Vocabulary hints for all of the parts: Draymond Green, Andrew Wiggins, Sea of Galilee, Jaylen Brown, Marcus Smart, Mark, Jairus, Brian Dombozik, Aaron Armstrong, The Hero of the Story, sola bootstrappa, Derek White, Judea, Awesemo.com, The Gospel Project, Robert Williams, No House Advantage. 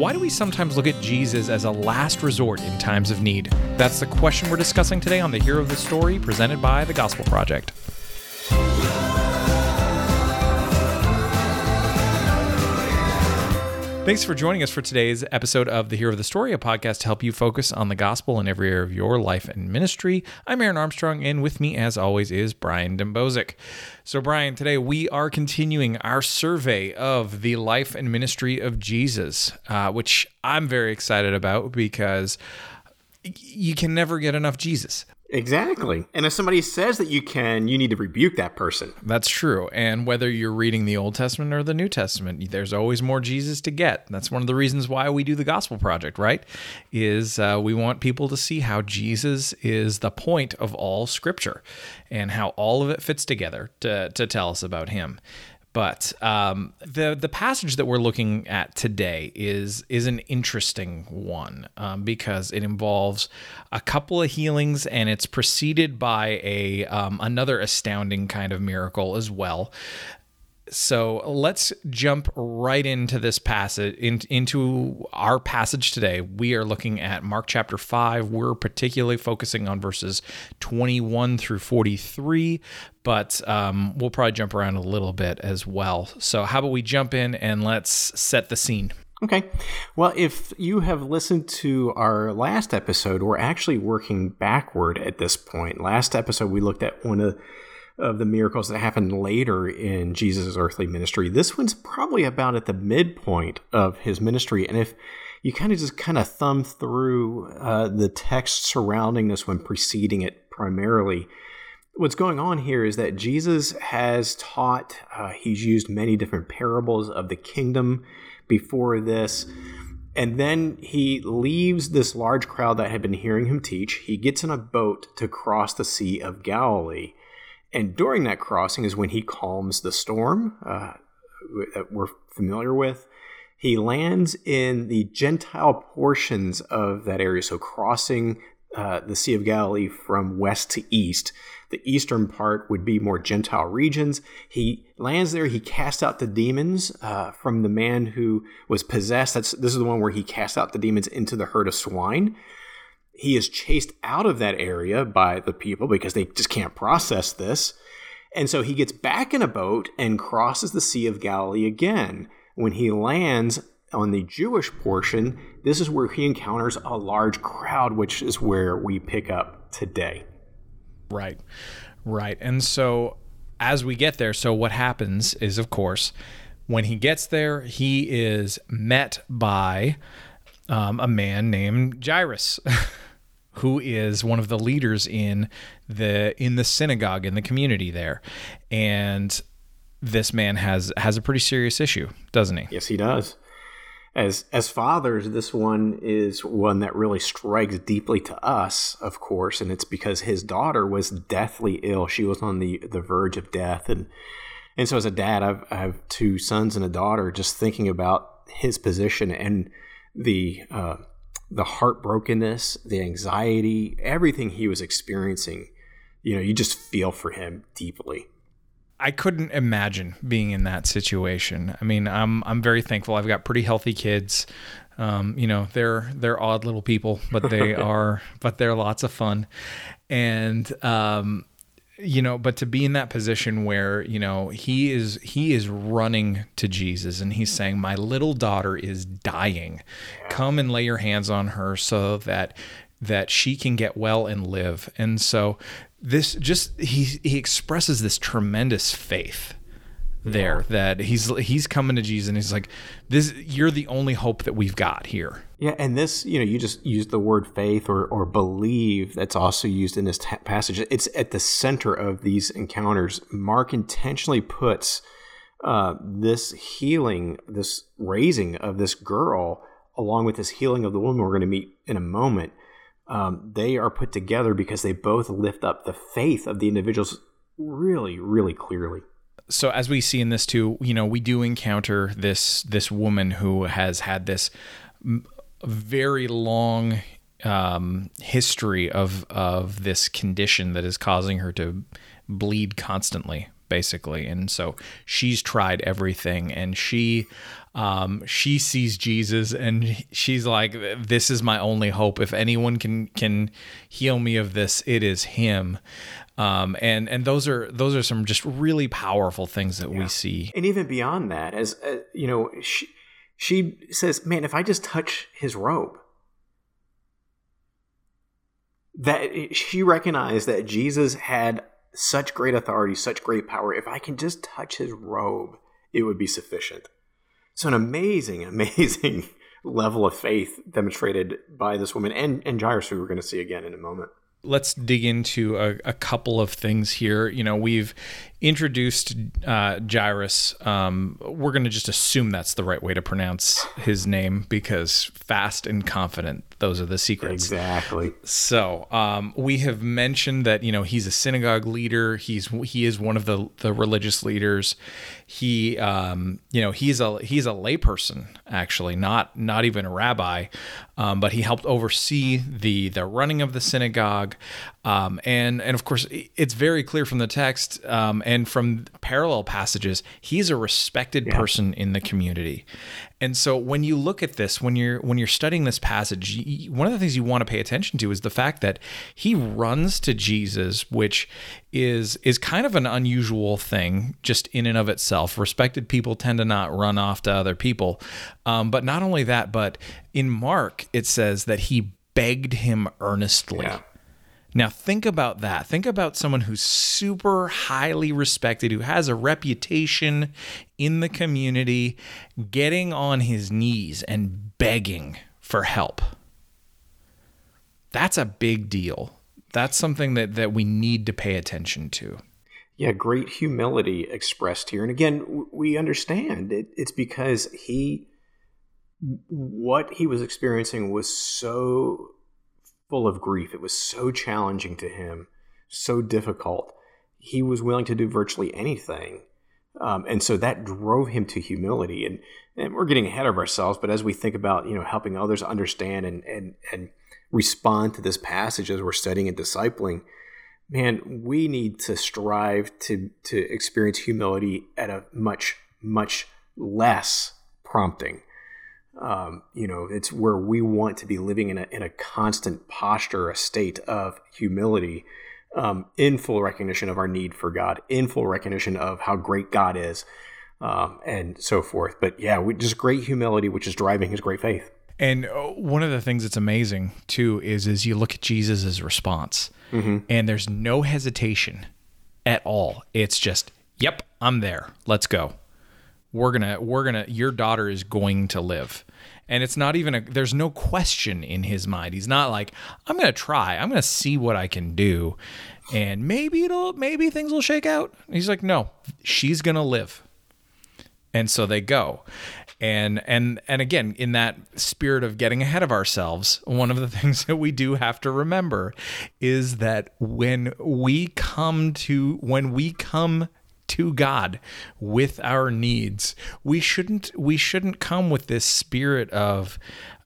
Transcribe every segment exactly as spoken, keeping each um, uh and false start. Why do we sometimes look at Jesus as a last resort in times of need? That's the question we're discussing today on The Hero of the Story, presented by The Gospel Project. Thanks for joining us for today's episode of The Hero of the Story, a podcast to help you focus on the gospel in every area of your life and ministry. I'm Aaron Armstrong, and with me, as always, is Brian Dombozik. So, Brian, today we are continuing our survey of the life and ministry of Jesus, uh, which I'm very excited about because you can never get enough Jesus. Exactly. And if somebody says that you can, you need to rebuke that person. That's true. And whether you're reading the Old Testament or the New Testament, there's always more Jesus to get. That's one of the reasons why we do the Gospel Project, right? Is uh, we want people to see how Jesus is the point of all Scripture and how all of it fits together to, to tell us about him. But um, the the passage that we're looking at today is is an interesting one um, because it involves a couple of healings, and it's preceded by a um, another astounding kind of miracle as well. So let's jump right into this passage, in, into our passage today. We are looking at Mark chapter five. We're particularly focusing on verses twenty-one through forty-three, but um, we'll probably jump around a little bit as well. So how about we jump in and let's set the scene? Okay. Well, if you have listened to our last episode, we're actually working backward at this point. Last episode, we looked at one of the of the miracles that happened later in Jesus' earthly ministry. This one's probably about at the midpoint of his ministry. And if you kind of just kind of thumb through uh, the text surrounding this one, preceding it primarily, what's going on here is that Jesus has taught, uh, he's used many different parables of the kingdom before this. And then he leaves this large crowd that had been hearing him teach. He gets in a boat to cross the Sea of Galilee. And during that crossing is when he calms the storm uh, that we're familiar with. He lands in the Gentile portions of that area, so crossing uh, the Sea of Galilee from west to east. The eastern part would be more Gentile regions. He lands there. He casts out the demons uh, from the man who was possessed. That's this is the one where he casts out the demons into the herd of swine. He is chased out of that area by the people because they just can't process this. And so he gets back in a boat and crosses the Sea of Galilee again. When he lands on the Jewish portion, this is where he encounters a large crowd, which is where we pick up today. Right, right. And so as we get there, so what happens is, of course, when he gets there, he is met by um, a man named Jairus. Who is one of the leaders in the in the synagogue in the community there, and this man has has a pretty serious issue, doesn't he? Yes, he does. As as fathers, this one is one that really strikes deeply to us, of course, and it's because his daughter was deathly ill. She was on the the verge of death, and and so as a dad, I've I have two sons and a daughter. Just thinking about his position and the. Uh, The heartbrokenness, the anxiety, everything he was experiencing, you know, you just feel for him deeply. I couldn't imagine being in that situation. I mean, I'm I'm very thankful. I've got pretty healthy kids. Um, you know, they're they're odd little people, but they are, but they're lots of fun. And um, you know, but to be in that position where, you know, he is he is running to Jesus and he's saying, "My little daughter is dying. Come and lay your hands on her so that that she can get well and live." And so this just he he expresses this tremendous faith there yeah. that he's he's coming to Jesus and he's like, "This you're the only hope that we've got here." Yeah, and this, you know, you just used the word faith or or believe. That's also used in this t- passage. It's at the center of these encounters. Mark intentionally puts uh, this healing, this raising of this girl, along with this healing of the woman we're going to meet in a moment. Um, they are put together because they both lift up the faith of the individuals really, really clearly. So as we see in this too, you know, we do encounter this this woman who has had this M- A very long um, history of of this condition that is causing her to bleed constantly, basically. And so she's tried everything, and she Um, she sees Jesus and she's like, this is my only hope. If anyone can, can heal me of this, it is him. Um, and, and those are, those are some just really powerful things that yeah. we see. And even beyond that, as uh, you know, she, she says, man, if I just touch his robe, that she recognized that Jesus had such great authority, such great power. If I can just touch his robe, it would be sufficient. So an amazing, amazing level of faith demonstrated by this woman and, and Jairus, who we're going to see again in a moment. Let's dig into a, a couple of things here. You know, we've introduced uh, Jairus. Um, we're going to just assume that's the right way to pronounce his name because fast and confident, those are the secrets. Exactly. So um, we have mentioned that, you know, he's a synagogue leader. He's he is one of the, the religious leaders. He, um, you know, he's a he's a layperson actually, not not even a rabbi, um, but he helped oversee the the running of the synagogue. Um, and, and of course, it's very clear from the text um, and from parallel passages, he's a respected yeah. person in the community. And so when you look at this, when you're when you're studying this passage, you, one of the things you want to pay attention to is the fact that he runs to Jesus, which is is kind of an unusual thing just in and of itself. Respected people tend to not run off to other people. Um, but not only that, but in Mark, it says that he begged him earnestly. Yeah. Now think about that. Think about someone who's super highly respected, who has a reputation in the community, getting on his knees and begging for help. That's a big deal. That's something that, that we need to pay attention to. Yeah, great humility expressed here. And again, we understand it, it's because he, what he was experiencing was so full of grief. It was so challenging to him, so difficult. He was willing to do virtually anything. Um, and so that drove him to humility. And, and we're getting ahead of ourselves, but as we think about, you know, helping others understand and, and, and respond to this passage as we're studying and discipling, man, we need to strive to, to experience humility at a much, much less prompting. Um, you know, it's where we want to be living in a in a constant posture, a state of humility, um, in full recognition of our need for God, in full recognition of how great God is, um, and so forth. But yeah, we, just great humility, which is driving his great faith. And one of the things that's amazing too is is you look at Jesus's response, mm-hmm. and there's no hesitation at all. It's just, yep, I'm there. Let's go. We're going to, we're going to, your daughter is going to live. And it's not even a, there's no question in his mind. He's not like, I'm going to try, I'm going to see what I can do. And maybe it'll, maybe things will shake out. He's like, no, she's going to live. And so they go. And, and, and again, in that spirit of getting ahead of ourselves, one of the things that we do have to remember is that when we come to, when we come to God with our needs, we shouldn't we shouldn't come with this spirit of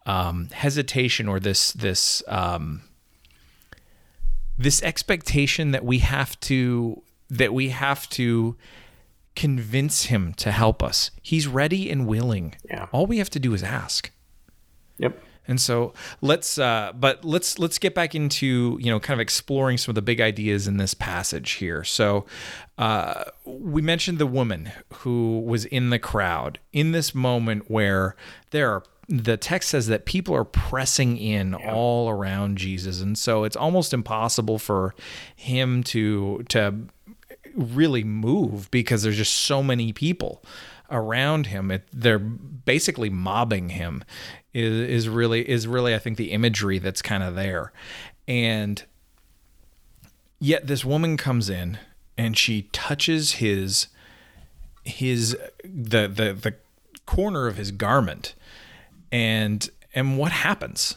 um, hesitation or this this um, this expectation that we have to that we have to convince him to help us. He's ready and willing. Yeah. All we have to do is ask. Yep. And so let's, uh, but let's let's get back into, you know, kind of exploring some of the big ideas in this passage here. So uh, we mentioned the woman who was in the crowd in this moment where there are, the text says that people are pressing in yeah. all around Jesus, and so it's almost impossible for him to to really move because there's just so many people around him. It, they're basically mobbing him is, is really, is really, I think, the imagery that's kind of there. And yet this woman comes in and she touches his, his, the, the, the corner of his garment. And, and what happens?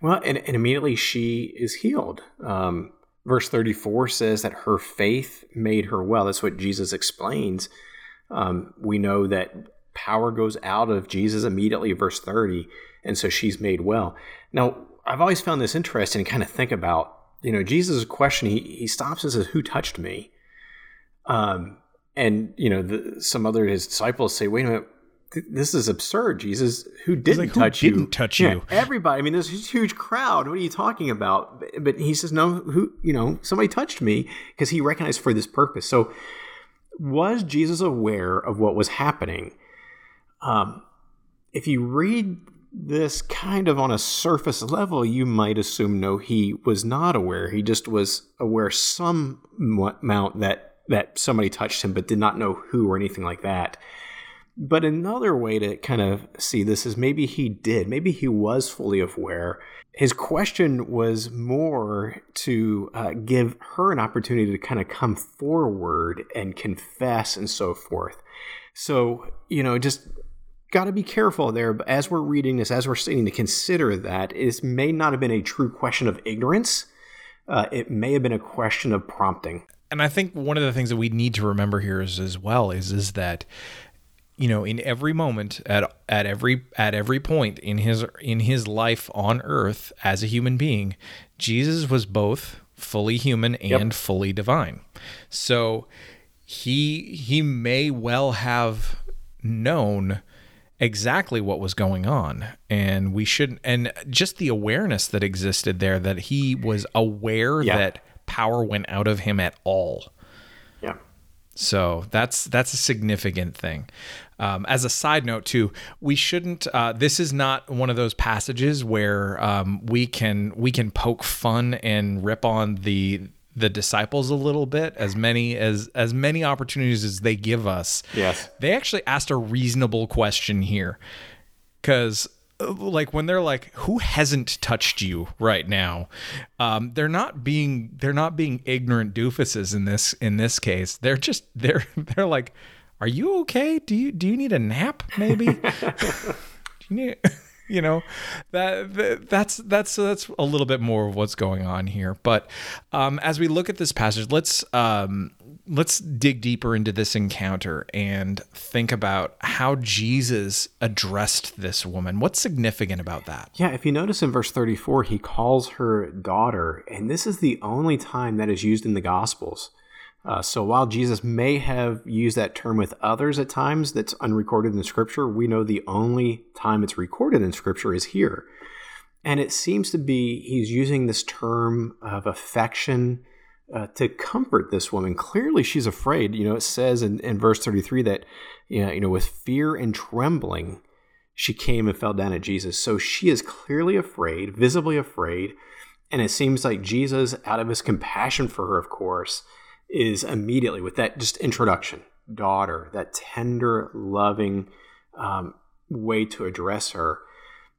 Well, and, and immediately she is healed. Um, verse thirty-four says that her faith made her well. That's what Jesus explains. Um, we know that power goes out of Jesus immediately, verse thirty, and so she's made well. Now, I've always found this interesting to kind of think about, you know, Jesus' question, he, he stops and says, who touched me? Um, and, you know, the, some other his disciples say, wait a minute, this is absurd, Jesus. Who didn't like, touch who you? Didn't touch yeah, you? Everybody. I mean, there's this huge crowd. What are you talking about? But he says, no, who, you know, somebody touched me, because he recognized for this purpose. So was Jesus aware of what was happening? Um, if you read this kind of on a surface level, you might assume, no, he was not aware. He just was aware some amount that, that somebody touched him, but did not know who or anything like that. But another way to kind of see this is maybe he did. Maybe he was fully aware. His question was more to uh, give her an opportunity to kind of come forward and confess and so forth. So, you know, just got to be careful there. But as we're reading this, as we're sitting to consider that, it may not have been a true question of ignorance. Uh, it may have been a question of prompting. And I think one of the things that we need to remember here is as well is, is that, you know, in every moment, at at every at every point in his in his life on earth as a human being, Jesus was both fully human and yep. fully divine. So he he may well have known exactly what was going on, and we shouldn't. And just the awareness that existed there, that he was aware yeah. that power went out of him at all. Yeah. So that's that's a significant thing. Um, as a side note, too, we shouldn't. Uh, this is not one of those passages where um, we can we can poke fun and rip on the the disciples a little bit. As many as as many opportunities as they give us. Yes, they actually asked a reasonable question here, because like when they're like, "Who hasn't touched you right now?" Um, they're not being they're not being ignorant doofuses in this in this case. They're just they're they're like, "Are you okay? Do you do you need a nap? Maybe do you need you know that, that that's that's that's a little bit more of what's going on here." But um, as we look at this passage, let's um, let's dig deeper into this encounter and think about how Jesus addressed this woman. What's significant about that? Yeah, if you notice in verse thirty-four, he calls her daughter, and this is the only time that is used in the Gospels. Uh, so while Jesus may have used that term with others at times, that's unrecorded in Scripture, we know the only time it's recorded in Scripture is here. And it seems to be he's using this term of affection uh, to comfort this woman. Clearly she's afraid. You know, it says in, in verse thirty-three that, you know, you know, with fear and trembling, she came and fell down at Jesus. So she is clearly afraid, visibly afraid. And it seems like Jesus, out of his compassion for her, of course, is immediately with that just introduction, daughter, that tender, loving um, way to address her.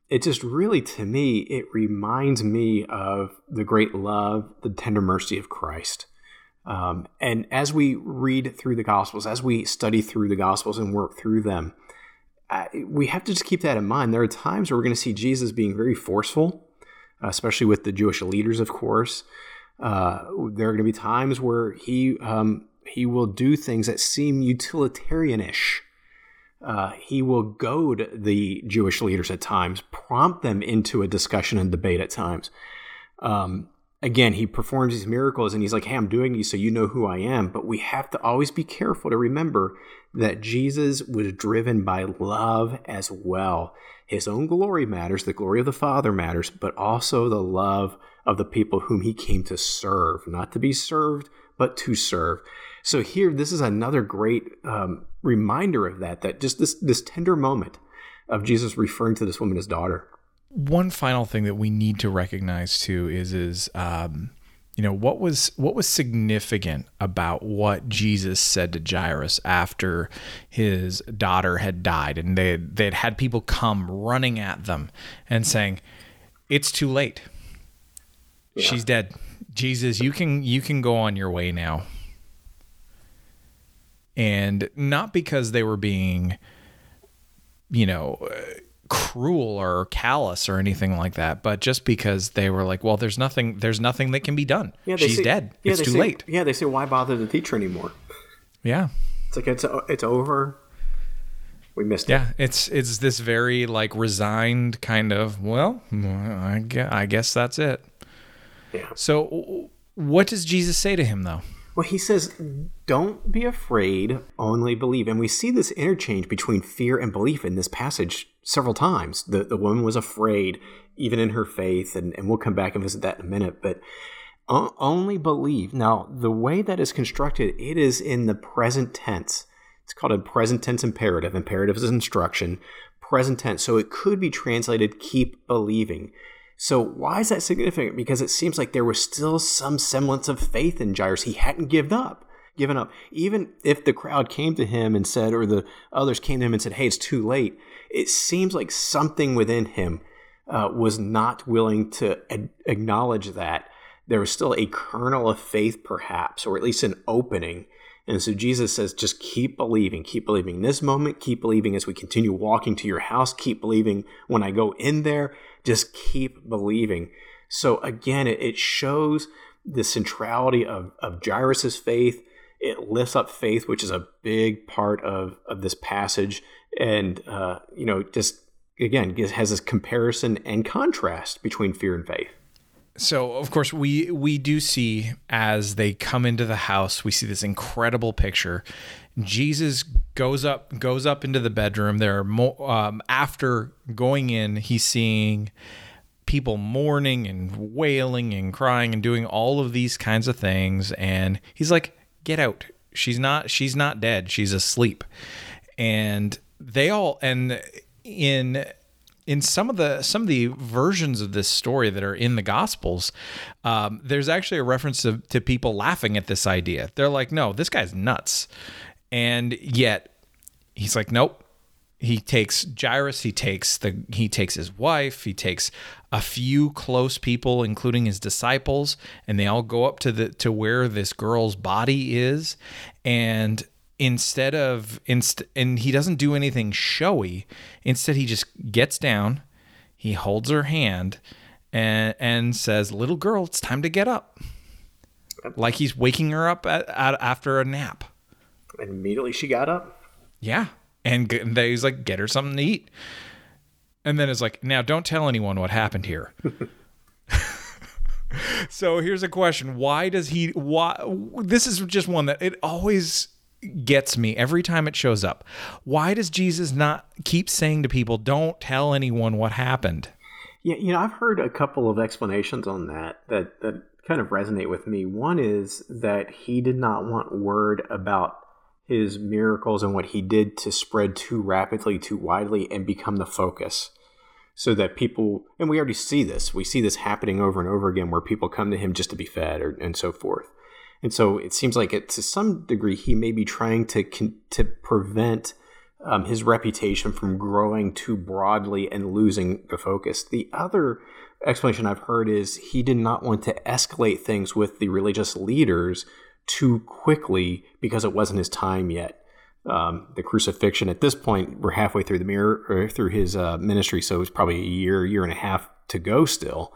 It just really, to me, it reminds me of the great love, the tender mercy of Christ. Um, and as we read through the Gospels, as we study through the Gospels and work through them, I, we have to just keep that in mind. There are times where we're going to see Jesus being very forceful, especially with the Jewish leaders, of course. Uh, there are going to be times where he um, he will do things that seem utilitarianish. Uh, he will goad the Jewish leaders at times, prompt them into a discussion and debate at times. Um, again, he performs these miracles and he's like, hey, I'm doing these so you know who I am. But we have to always be careful to remember that Jesus was driven by love as well. His own glory matters, the glory of the Father matters, but also the love of the people whom he came to serve, not to be served, but to serve. So here, this is another great um, reminder of that, that just this, this tender moment of Jesus referring to this woman as daughter. One final thing that we need to recognize too is, is um, you know, what was, what was significant about what Jesus said to Jairus after his daughter had died, and they they'd had people come running at them and saying, it's too late. Yeah. She's dead. Jesus, you can you can go on your way now. And not because they were being, you know, cruel or callous or anything like that, but just because they were like, well, there's nothing there's nothing that can be done. Yeah, She's say, dead. Yeah, it's too say, late. Yeah, they say, why bother the teacher anymore? Yeah. It's like, it's it's over. We missed it. Yeah, it's it's this very like resigned kind of, well, I guess, I guess that's it. Yeah. So what does Jesus say to him, though? Well, he says, don't be afraid, only believe. And we see this interchange between fear and belief in this passage several times. The the woman was afraid, even in her faith, and, and we'll come back and visit that in a minute. But only believe. Now, the way that is constructed, it is in the present tense. It's called a present tense imperative. Imperative is instruction. Present tense. So it could be translated, keep believing. So why is that significant? Because it seems like there was still some semblance of faith in Jairus. He hadn't given up, given up. Even if the crowd came to him and said, or the others came to him and said, hey, it's too late. It seems like something within him uh, was not willing to ad- acknowledge that. There was still a kernel of faith, perhaps, or at least an opening. And so Jesus says, just keep believing, keep believing in this moment, keep believing as we continue walking to your house, keep believing when I go in there, just keep believing. So again, it shows the centrality of, of Jairus' faith. It lifts up faith, which is a big part of, of this passage. And, uh, you know, just again, it has this comparison and contrast between fear and faith. So, of course, we we do see as they come into the house, we see this incredible picture. Jesus goes up goes up into the bedroom. There are mo- um, after going in, he's seeing people mourning and wailing and crying and doing all of these kinds of things. And he's like, "Get out! She's not she's not dead. She's asleep." And they all and in. In some of the some of the versions of this story that are in the Gospels, um, there's actually a reference to, to people laughing at this idea. They're like, "No, this guy's nuts," and yet he's like, "Nope." He takes Jairus, he takes the he takes his wife, he takes a few close people, including his disciples, and they all go up to the to where this girl's body is, and. Instead of, inst- and he doesn't do anything showy. Instead, he just gets down, he holds her hand, and and says, "Little girl, it's time to get up." Like he's waking her up at, at, after a nap. And immediately she got up. Yeah, and g- they, he's like, "Get her something to eat." And then it's like, "Now don't tell anyone what happened here." So here's a question: Why does he? Why this is just one that it always. Gets me every time it shows up. Why does Jesus not keep saying to people, "Don't tell anyone what happened"? Yeah, you know, I've heard a couple of explanations on that that, that kind of resonate with me. One is that he did not want word about his miracles and what he did to spread too rapidly, too widely, and become the focus. So that people, and we already see this, we see this happening over and over again where people come to him just to be fed or, and so forth. And so it seems like it, to some degree he may be trying to con- to prevent um, his reputation from growing too broadly and losing the focus. The other explanation I've heard is he did not want to escalate things with the religious leaders too quickly because it wasn't his time yet. Um, the crucifixion at this point, we're halfway through the mirror or through his uh, ministry, so it's probably a year, year and a half to go still.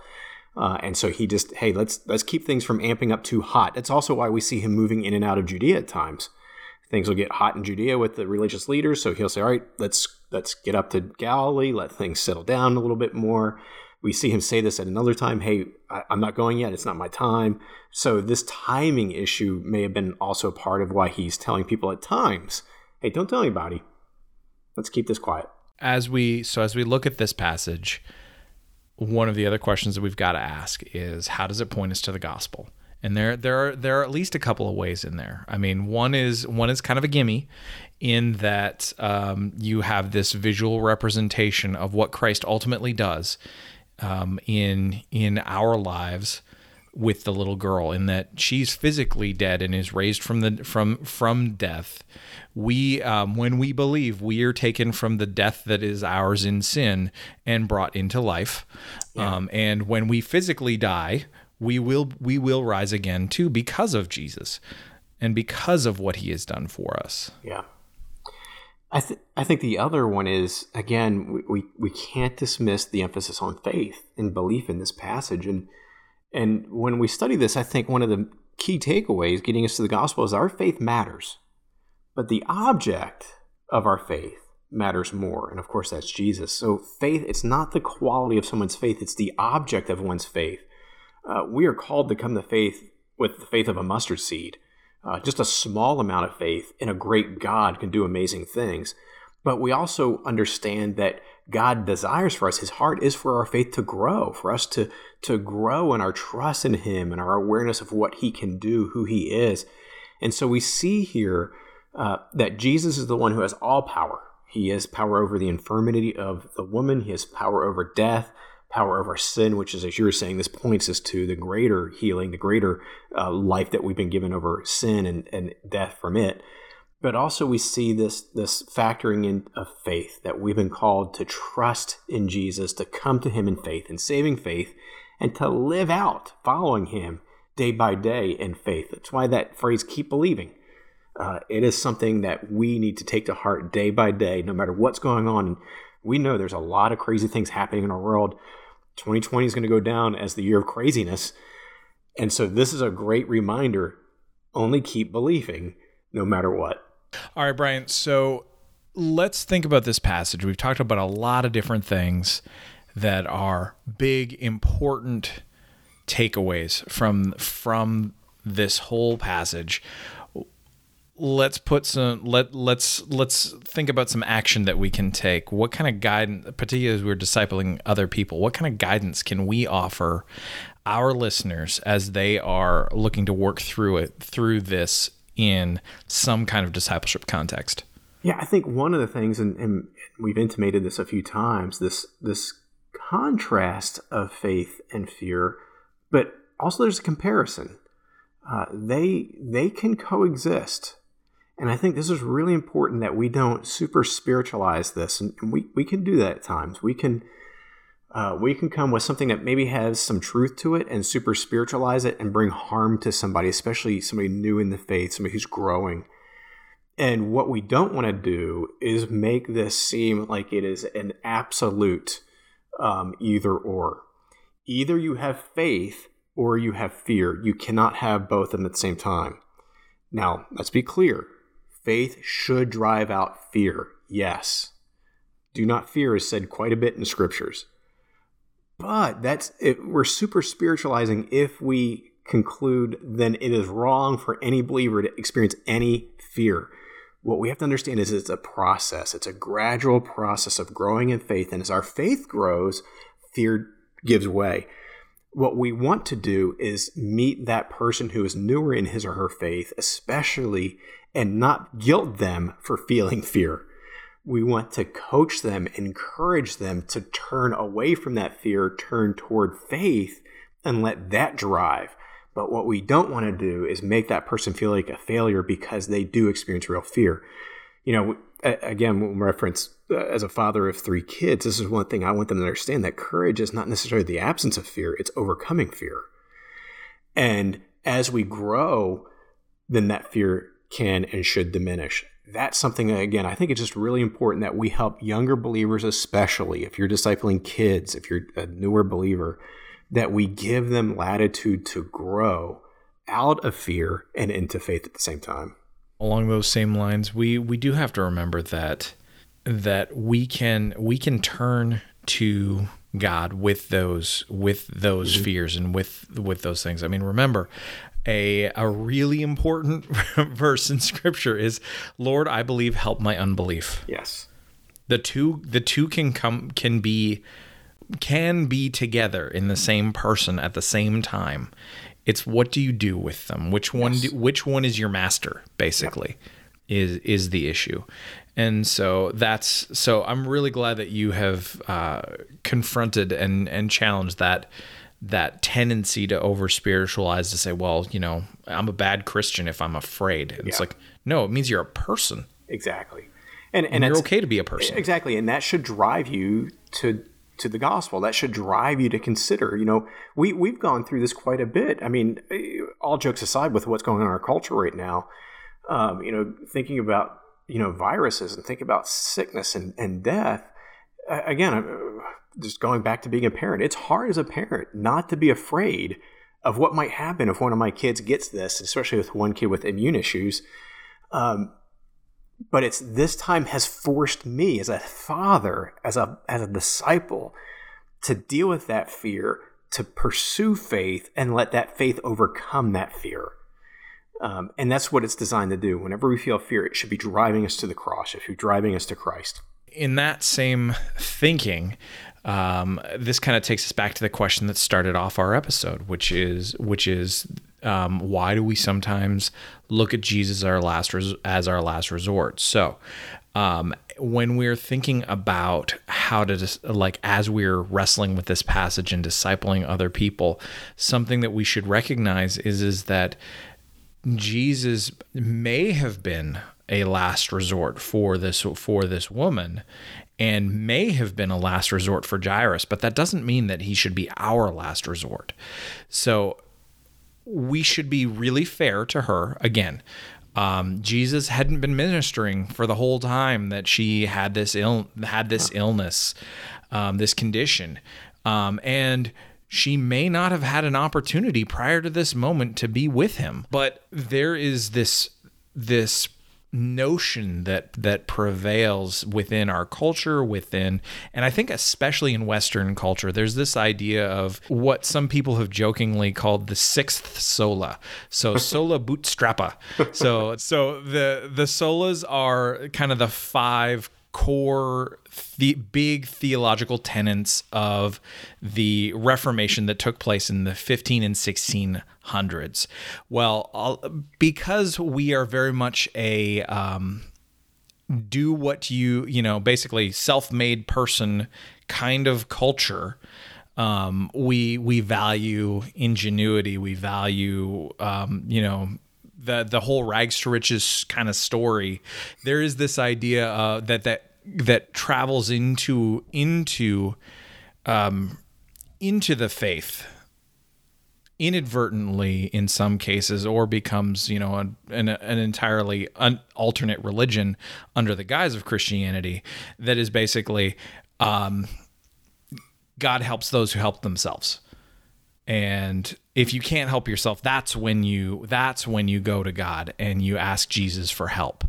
Uh, and so he just, hey, let's let's keep things from amping up too hot. That's also why we see him moving in and out of Judea at times. Things will get hot in Judea with the religious leaders, so he'll say, all right, let's let's get up to Galilee, let things settle down a little bit more. We see him say this at another time, hey, I, I'm not going yet, it's not my time. So this timing issue may have been also part of why he's telling people at times, hey, don't tell anybody, let's keep this quiet. As we So as we look at this passage, one of the other questions that we've got to ask is, how does it point us to the gospel? And there, there are there are at least a couple of ways in there. I mean, one is one is kind of a gimme, in that um, you have this visual representation of what Christ ultimately does um, in in our lives with the little girl, in that she's physically dead and is raised from the from from death. We, um, when we believe, we are taken from the death that is ours in sin and brought into life. Yeah. Um, and when we physically die, we will we will rise again too, because of Jesus and because of what he has done for us. Yeah, I th- I think the other one is, again, we, we we can't dismiss the emphasis on faith and belief in this passage. And And when we study this, I think one of the key takeaways getting us to the gospel is our faith matters, but the object of our faith matters more. And of course, that's Jesus. So faith, it's not the quality of someone's faith. It's the object of one's faith. Uh, we are called to come to faith with the faith of a mustard seed. Uh, just a small amount of faith in a great God can do amazing things. But we also understand that God desires for us, his heart is for our faith to grow, for us to, to grow in our trust in him and our awareness of what he can do, who he is. And so we see here uh, that Jesus is the one who has all power. He has power over the infirmity of the woman. He has power over death, power over sin, which is, as you were saying, this points us to the greater healing, the greater uh, life that we've been given over sin and, and death from it. But also we see this, this factoring in of faith, that we've been called to trust in Jesus, to come to him in faith and saving faith, and to live out following him day by day in faith. That's why that phrase, keep believing, uh, it is something that we need to take to heart day by day, no matter what's going on. And we know there's a lot of crazy things happening in our world. twenty twenty is going to go down as the year of craziness. And so this is a great reminder, only keep believing no matter what. All right, Brian, so let's think about this passage. We've talked about a lot of different things that are big, important takeaways from from this whole passage. Let's put some let let's let's think about some action that we can take. What kind of guidance, particularly as we're discipling other people, what kind of guidance can we offer our listeners as they are looking to work through it through this in some kind of discipleship context? Yeah, I think one of the things, and, and we've intimated this a few times, this this contrast of faith and fear, but also there's a comparison. Uh, they they can coexist. And I think this is really important that we don't super spiritualize this. And we, we can do that at times. We can uh, we can come with something that maybe has some truth to it and super spiritualize it and bring harm to somebody, especially somebody new in the faith, somebody who's growing. And what we don't want to do is make this seem like it is an absolute um, either or. Either you have faith or you have fear. You cannot have both of them at the same time. Now, let's be clear. Faith should drive out fear. Yes. Do not fear is said quite a bit in the scriptures. But that's it, we're super spiritualizing if we conclude then it is wrong for any believer to experience any fear. What we have to understand is it's a process. It's a gradual process of growing in faith. And as our faith grows, fear gives way. What we want to do is meet that person who is newer in his or her faith, especially, and not guilt them for feeling fear. We want to coach them, encourage them to turn away from that fear, turn toward faith, and let that drive. But what we don't want to do is make that person feel like a failure because they do experience real fear. You know, again, we'll reference uh, as a father of three kids, this is one thing I want them to understand, that courage is not necessarily the absence of fear, it's overcoming fear. And as we grow, then that fear can and should diminish. That's something that, again, I think it's just really important that we help younger believers, especially if you're discipling kids, if you're a newer believer, that we give them latitude to grow out of fear and into faith at the same time. Along those same lines, we we do have to remember that that we can we can turn to God with those with those mm-hmm. fears and with with those things. I mean, remember, A a really important verse in scripture is, Lord, I believe, help my unbelief. Yes. The two the two can come can be can be together in the same person at the same time. It's what do you do with them? Which one yes. do, which one is your master, basically, yep. is is the issue. And so that's so I'm really glad that you have uh, confronted and and challenged that that tendency to over spiritualize, to say, well, you know, I'm a bad Christian if I'm afraid. And yeah. It's like, no, it means you're a person. Exactly. And, and, and you're okay to be a person. Exactly. And that should drive you to, to the gospel. That should drive you to consider, you know, we, we've gone through this quite a bit. I mean, all jokes aside with what's going on in our culture right now, um, you know, thinking about, you know, viruses and think about sickness and, and death. Again, just going back to being a parent, it's hard as a parent not to be afraid of what might happen if one of my kids gets this, especially with one kid with immune issues. Um, but it's this time has forced me as a father, as a as a disciple, to deal with that fear, to pursue faith, and let that faith overcome that fear. Um, and that's what it's designed to do. Whenever we feel fear, it should be driving us to the cross, it should be driving us to Christ. In that same thinking, um, this kind of takes us back to the question that started off our episode, which is, which is, um, why do we sometimes look at Jesus as our last res- as our last resort? So, um, when we're thinking about how to, dis- like, as we're wrestling with this passage and discipling other people, something that we should recognize is, is that Jesus may have been a last resort for this, for this woman, and may have been a last resort for Jairus, but that doesn't mean that he should be our last resort. So we should be really fair to her. Again, um, Jesus hadn't been ministering for the whole time that she had this ill, had this illness, um, this condition. Um, and she may not have had an opportunity prior to this moment to be with him, but there is this, this notion that that prevails within our culture, within, and I think especially in Western culture, there's this idea of what some people have jokingly called the sixth sola. So sola bootstrappa. So so the the solas are kind of the five core the big theological tenets of the Reformation that took place in the fifteen and sixteen hundreds. Well, I'll, because we are very much a um, do what you, you know, basically self-made person kind of culture, um, we we value ingenuity, we value, um, you know, the the whole rags to riches kind of story. There is this idea uh, that that that travels into into um, into the faith inadvertently in some cases, or becomes, you know, an an, an entirely un- alternate religion under the guise of Christianity that is basically um, God helps those who help themselves. And if you can't help yourself, that's when you that's when you go to God and you ask Jesus for help.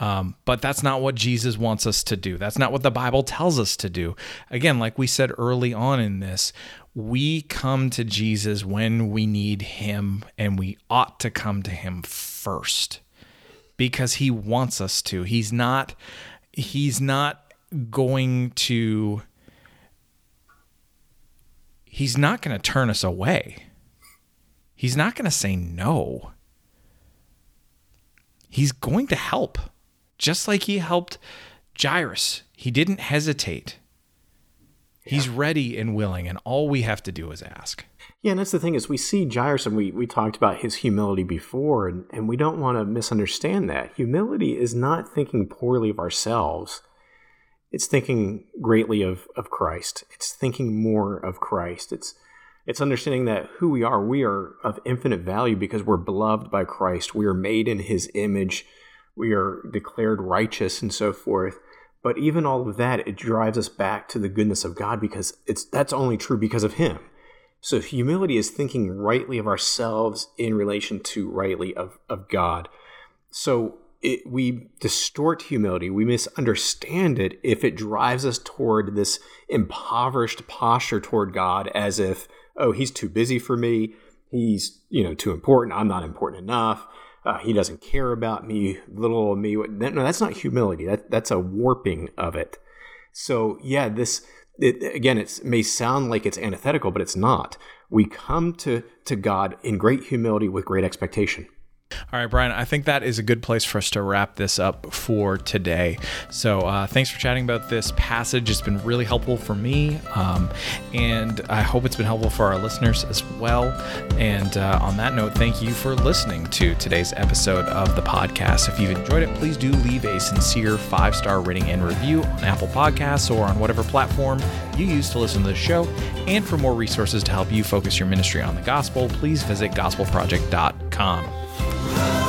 Um, but that's not what Jesus wants us to do. That's not what the Bible tells us to do. Again, like we said early on in this, we come to Jesus when we need him, and we ought to come to him first because he wants us to. He's not, he's not going to, he's not going to turn us away. He's not going to say no. He's going to help. Just like he helped Jairus, he didn't hesitate. Yeah. He's ready and willing, and all we have to do is ask. Yeah, and that's the thing is we see Jairus, and we, we talked about his humility before, and, and we don't want to misunderstand that. Humility is not thinking poorly of ourselves. It's thinking greatly of, of Christ. It's thinking more of Christ. It's It's understanding that who we are, we are of infinite value because we're beloved by Christ. We are made in his image. We are declared righteous and so forth. But even all of that, it drives us back to the goodness of God because it's that's only true because of him. So humility is thinking rightly of ourselves in relation to rightly of, of God. So it, we distort humility. We misunderstand it if it drives us toward this impoverished posture toward God as if, oh, he's too busy for me. He's, you know, too important. I'm not important enough. Uh, he doesn't care about me, little of me. No, that's not humility. That, that's a warping of it. So, yeah, this, it, again, it may sound like it's antithetical, but it's not. We come to, to God in great humility with great expectation. All right, Brian, I think that is a good place for us to wrap this up for today. So uh, thanks for chatting about this passage. It's been really helpful for me, um, and I hope it's been helpful for our listeners as well. And uh, on that note, thank you for listening to today's episode of the podcast. If you've enjoyed it, please do leave a sincere five-star rating and review on Apple Podcasts or on whatever platform you use to listen to the show. And for more resources to help you focus your ministry on the gospel, please visit gospel project dot com. Oh,